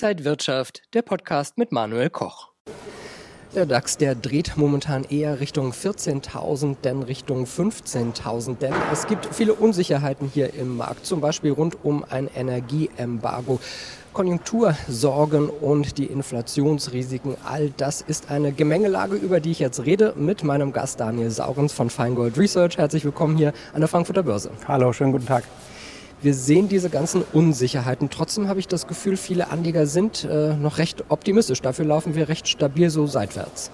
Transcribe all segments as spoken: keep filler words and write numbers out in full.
Inside Wirtschaft, der Podcast mit Manuel Koch. Der DAX, der dreht momentan eher Richtung vierzehntausend, denn Richtung fünfzehntausend, denn es gibt viele Unsicherheiten hier im Markt, zum Beispiel rund um ein Energieembargo. Konjunktursorgen und die Inflationsrisiken, all das ist eine Gemengelage, über die ich jetzt rede, mit meinem Gast Daniel Saurens von Feingold Research. Herzlich willkommen hier an der Frankfurter Börse. Hallo, schönen guten Tag. Wir sehen diese ganzen Unsicherheiten. Trotzdem habe ich das Gefühl, viele Anleger sind äh, noch recht optimistisch. Dafür laufen wir recht stabil so seitwärts.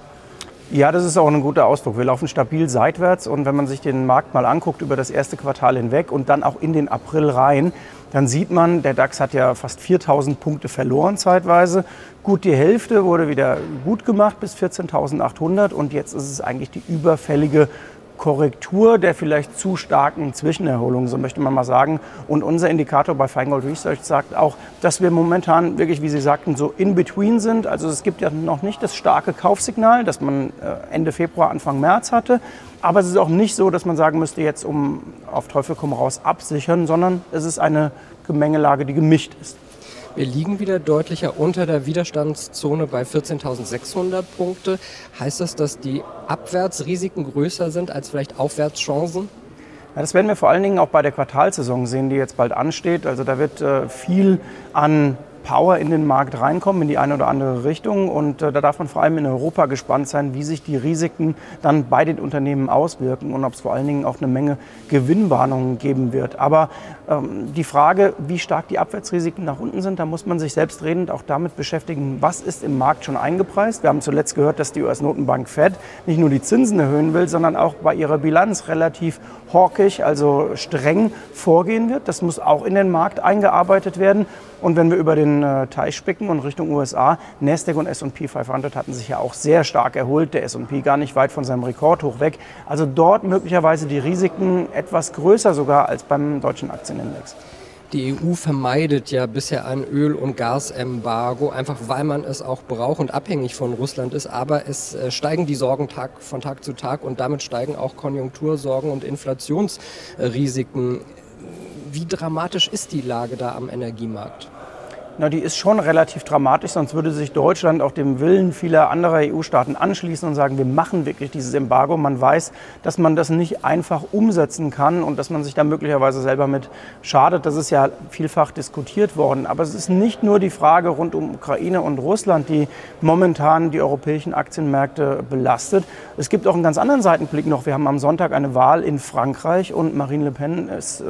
Ja, das ist auch ein guter Ausdruck. Wir laufen stabil seitwärts und wenn man sich den Markt mal anguckt über das erste Quartal hinweg und dann auch in den April rein, dann sieht man, der DAX hat ja fast viertausend Punkte verloren zeitweise. Gut, die Hälfte wurde wieder gut gemacht bis vierzehntausendachthundert und jetzt ist es eigentlich die überfällige Korrektur der vielleicht zu starken Zwischenerholung, so möchte man mal sagen. Und unser Indikator bei Feingold Research sagt auch, dass wir momentan wirklich, wie Sie sagten, so in between sind. Also es gibt ja noch nicht das starke Kaufsignal, das man Ende Februar, Anfang März hatte. Aber es ist auch nicht so, dass man sagen müsste, jetzt um auf Teufel komm raus absichern, sondern es ist eine Gemengelage, die gemischt ist. Wir liegen wieder deutlicher unter der Widerstandszone bei vierzehntausendsechshundert Punkte. Heißt das, dass die Abwärtsrisiken größer sind als vielleicht Aufwärtschancen? Ja, das werden wir vor allen Dingen auch bei der Quartalsaison sehen, die jetzt bald ansteht. Also da wird äh, viel an Power in den Markt reinkommen, in die eine oder andere Richtung. Und äh, da darf man vor allem in Europa gespannt sein, wie sich die Risiken dann bei den Unternehmen auswirken und ob es vor allen Dingen auch eine Menge Gewinnwarnungen geben wird. Aber ähm, die Frage, wie stark die Abwärtsrisiken nach unten sind, da muss man sich selbstredend auch damit beschäftigen, was ist im Markt schon eingepreist. Wir haben zuletzt gehört, dass die U S-Notenbank Fed nicht nur die Zinsen erhöhen will, sondern auch bei ihrer Bilanz relativ hawkisch, also streng vorgehen wird. Das muss auch in den Markt eingearbeitet werden. Und wenn wir über den Teich spicken und Richtung U S A, Nasdaq und S und P fünfhundert hatten sich ja auch sehr stark erholt, der S und P gar nicht weit von seinem Rekordhoch weg. Also dort möglicherweise die Risiken etwas größer sogar als beim deutschen Aktienindex. Die E U vermeidet ja bisher ein Öl- und Gasembargo, einfach weil man es auch braucht und abhängig von Russland ist. Aber es steigen die Sorgen Tag von Tag zu Tag und damit steigen auch Konjunktursorgen und Inflationsrisiken. Wie dramatisch ist die Lage da am Energiemarkt? Na, die ist schon relativ dramatisch, sonst würde sich Deutschland auch dem Willen vieler anderer E U-Staaten anschließen und sagen, wir machen wirklich dieses Embargo. Man weiß, dass man das nicht einfach umsetzen kann und dass man sich da möglicherweise selber mit schadet. Das ist ja vielfach diskutiert worden. Aber es ist nicht nur die Frage rund um Ukraine und Russland, die momentan die europäischen Aktienmärkte belastet. Es gibt auch einen ganz anderen Seitenblick noch. Wir haben am Sonntag eine Wahl in Frankreich und Marine Le Pen ist äh,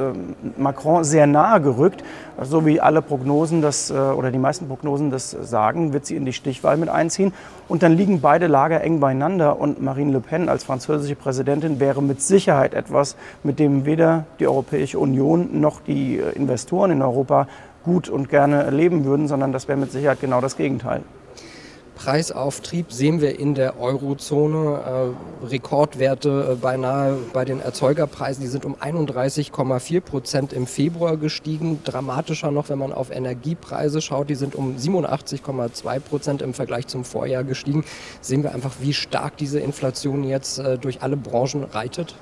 Macron sehr nahe gerückt, so wie alle Prognosen, dass oder die meisten Prognosen das sagen, wird sie in die Stichwahl mit einziehen. Und dann liegen beide Lager eng beieinander und Marine Le Pen als französische Präsidentin wäre mit Sicherheit etwas, mit dem weder die Europäische Union noch die Investoren in Europa gut und gerne leben würden, sondern das wäre mit Sicherheit genau das Gegenteil. Preisauftrieb sehen wir in der Eurozone, äh, Rekordwerte äh, beinahe bei den Erzeugerpreisen, die sind um einunddreißig Komma vier Prozent im Februar gestiegen, dramatischer noch, wenn man auf Energiepreise schaut, die sind um siebenundachtzig Komma zwei Prozent im Vergleich zum Vorjahr gestiegen. Sehen wir einfach, wie stark diese Inflation jetzt äh, durch alle Branchen reitet?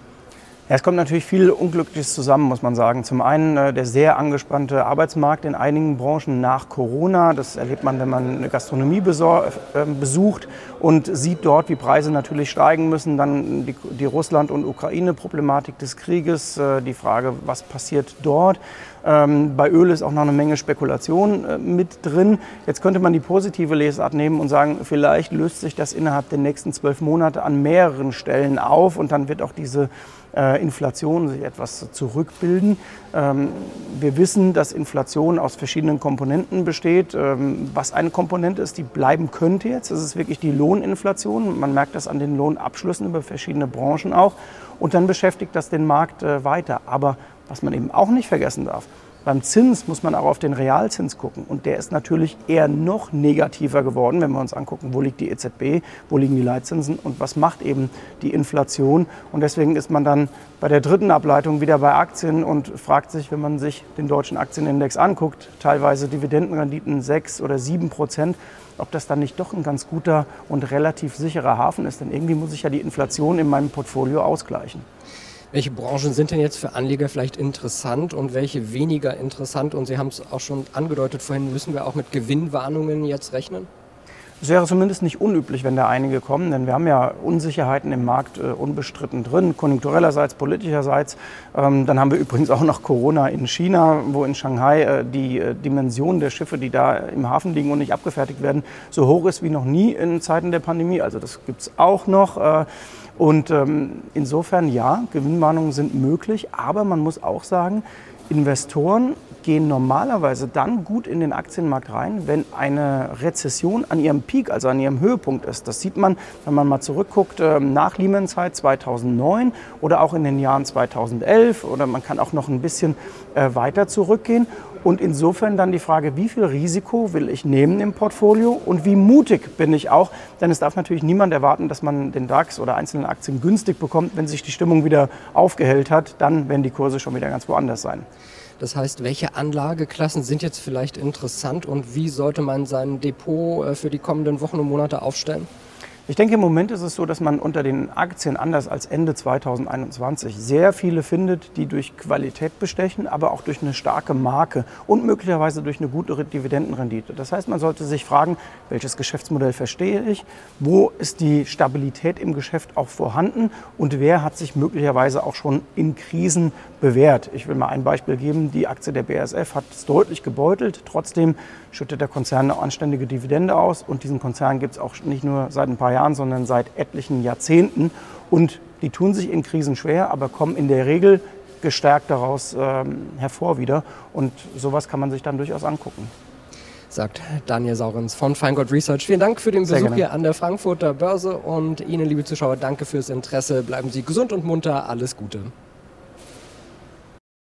Ja, es kommt natürlich viel Unglückliches zusammen, muss man sagen. Zum einen äh, der sehr angespannte Arbeitsmarkt in einigen Branchen nach Corona. Das erlebt man, wenn man eine Gastronomie besor- äh, besucht und sieht dort, wie Preise natürlich steigen müssen. Dann die, die Russland- und Ukraine-Problematik des Krieges, äh, die Frage, was passiert dort. Ähm, bei Öl ist auch noch eine Menge Spekulation äh, mit drin. Jetzt könnte man die positive Lesart nehmen und sagen, vielleicht löst sich das innerhalb der nächsten zwölf Monate an mehreren Stellen auf und dann wird auch diese Inflation sich etwas zurückbilden. Wir wissen, dass Inflation aus verschiedenen Komponenten besteht. Was eine Komponente ist, die bleiben könnte jetzt, das ist wirklich die Lohninflation. Man merkt das an den Lohnabschlüssen über verschiedene Branchen auch. Und dann beschäftigt das den Markt weiter. Aber was man eben auch nicht vergessen darf, beim Zins muss man auch auf den Realzins gucken und der ist natürlich eher noch negativer geworden, wenn wir uns angucken, wo liegt die E Z B, wo liegen die Leitzinsen und was macht eben die Inflation. Und deswegen ist man dann bei der dritten Ableitung wieder bei Aktien und fragt sich, wenn man sich den deutschen Aktienindex anguckt, teilweise Dividendenrenditen sechs oder sieben Prozent, ob das dann nicht doch ein ganz guter und relativ sicherer Hafen ist. Denn irgendwie muss ich ja die Inflation in meinem Portfolio ausgleichen. Welche Branchen sind denn jetzt für Anleger vielleicht interessant und welche weniger interessant? Und Sie haben es auch schon angedeutet vorhin, müssen wir auch mit Gewinnwarnungen jetzt rechnen? Es wäre zumindest nicht unüblich, wenn da einige kommen, denn wir haben ja Unsicherheiten im Markt äh, unbestritten drin, konjunkturellerseits, politischerseits. Ähm, dann haben wir übrigens auch noch Corona in China, wo in Shanghai äh, die äh, Dimension der Schiffe, die da im Hafen liegen und nicht abgefertigt werden, so hoch ist wie noch nie in Zeiten der Pandemie. Also das gibt es auch noch. Äh, und ähm, insofern ja, Gewinnwarnungen sind möglich, aber man muss auch sagen, Investoren gehen normalerweise dann gut in den Aktienmarkt rein, wenn eine Rezession an ihrem Peak, also an ihrem Höhepunkt ist. Das sieht man, wenn man mal zurückguckt, nach Lehman-Zeit zweitausendneun oder auch in den Jahren zweitausendelf oder man kann auch noch ein bisschen weiter zurückgehen. Und insofern dann die Frage, wie viel Risiko will ich nehmen im Portfolio und wie mutig bin ich auch? Denn es darf natürlich niemand erwarten, dass man den DAX oder einzelne Aktien günstig bekommt, wenn sich die Stimmung wieder aufgehellt hat. Dann werden die Kurse schon wieder ganz woanders sein. Das heißt, welche Anlageklassen sind jetzt vielleicht interessant und wie sollte man sein Depot für die kommenden Wochen und Monate aufstellen? Ich denke, im Moment ist es so, dass man unter den Aktien anders als Ende zweitausendeinundzwanzig sehr viele findet, die durch Qualität bestechen, aber auch durch eine starke Marke und möglicherweise durch eine gute Dividendenrendite. Das heißt, man sollte sich fragen, welches Geschäftsmodell verstehe ich, wo ist die Stabilität im Geschäft auch vorhanden und wer hat sich möglicherweise auch schon in Krisen bewährt. Ich will mal ein Beispiel geben, die Aktie der B A S F hat es deutlich gebeutelt, trotzdem schüttet der Konzern eine anständige Dividende aus und diesen Konzern gibt es auch nicht nur seit ein paar Jahren, sondern seit etlichen Jahrzehnten. Und die tun sich in Krisen schwer, aber kommen in der Regel gestärkt daraus ähm, hervor wieder. Und sowas kann man sich dann durchaus angucken. Sagt Daniel Saurens von Feingold Research. Vielen Dank für den Besuch hier an der Frankfurter Börse. Und Ihnen, liebe Zuschauer, danke fürs Interesse. Bleiben Sie gesund und munter. Alles Gute.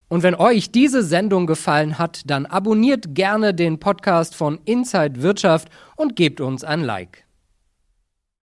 Und wenn euch diese Sendung gefallen hat, dann abonniert gerne den Podcast von Inside Wirtschaft und gebt uns ein Like.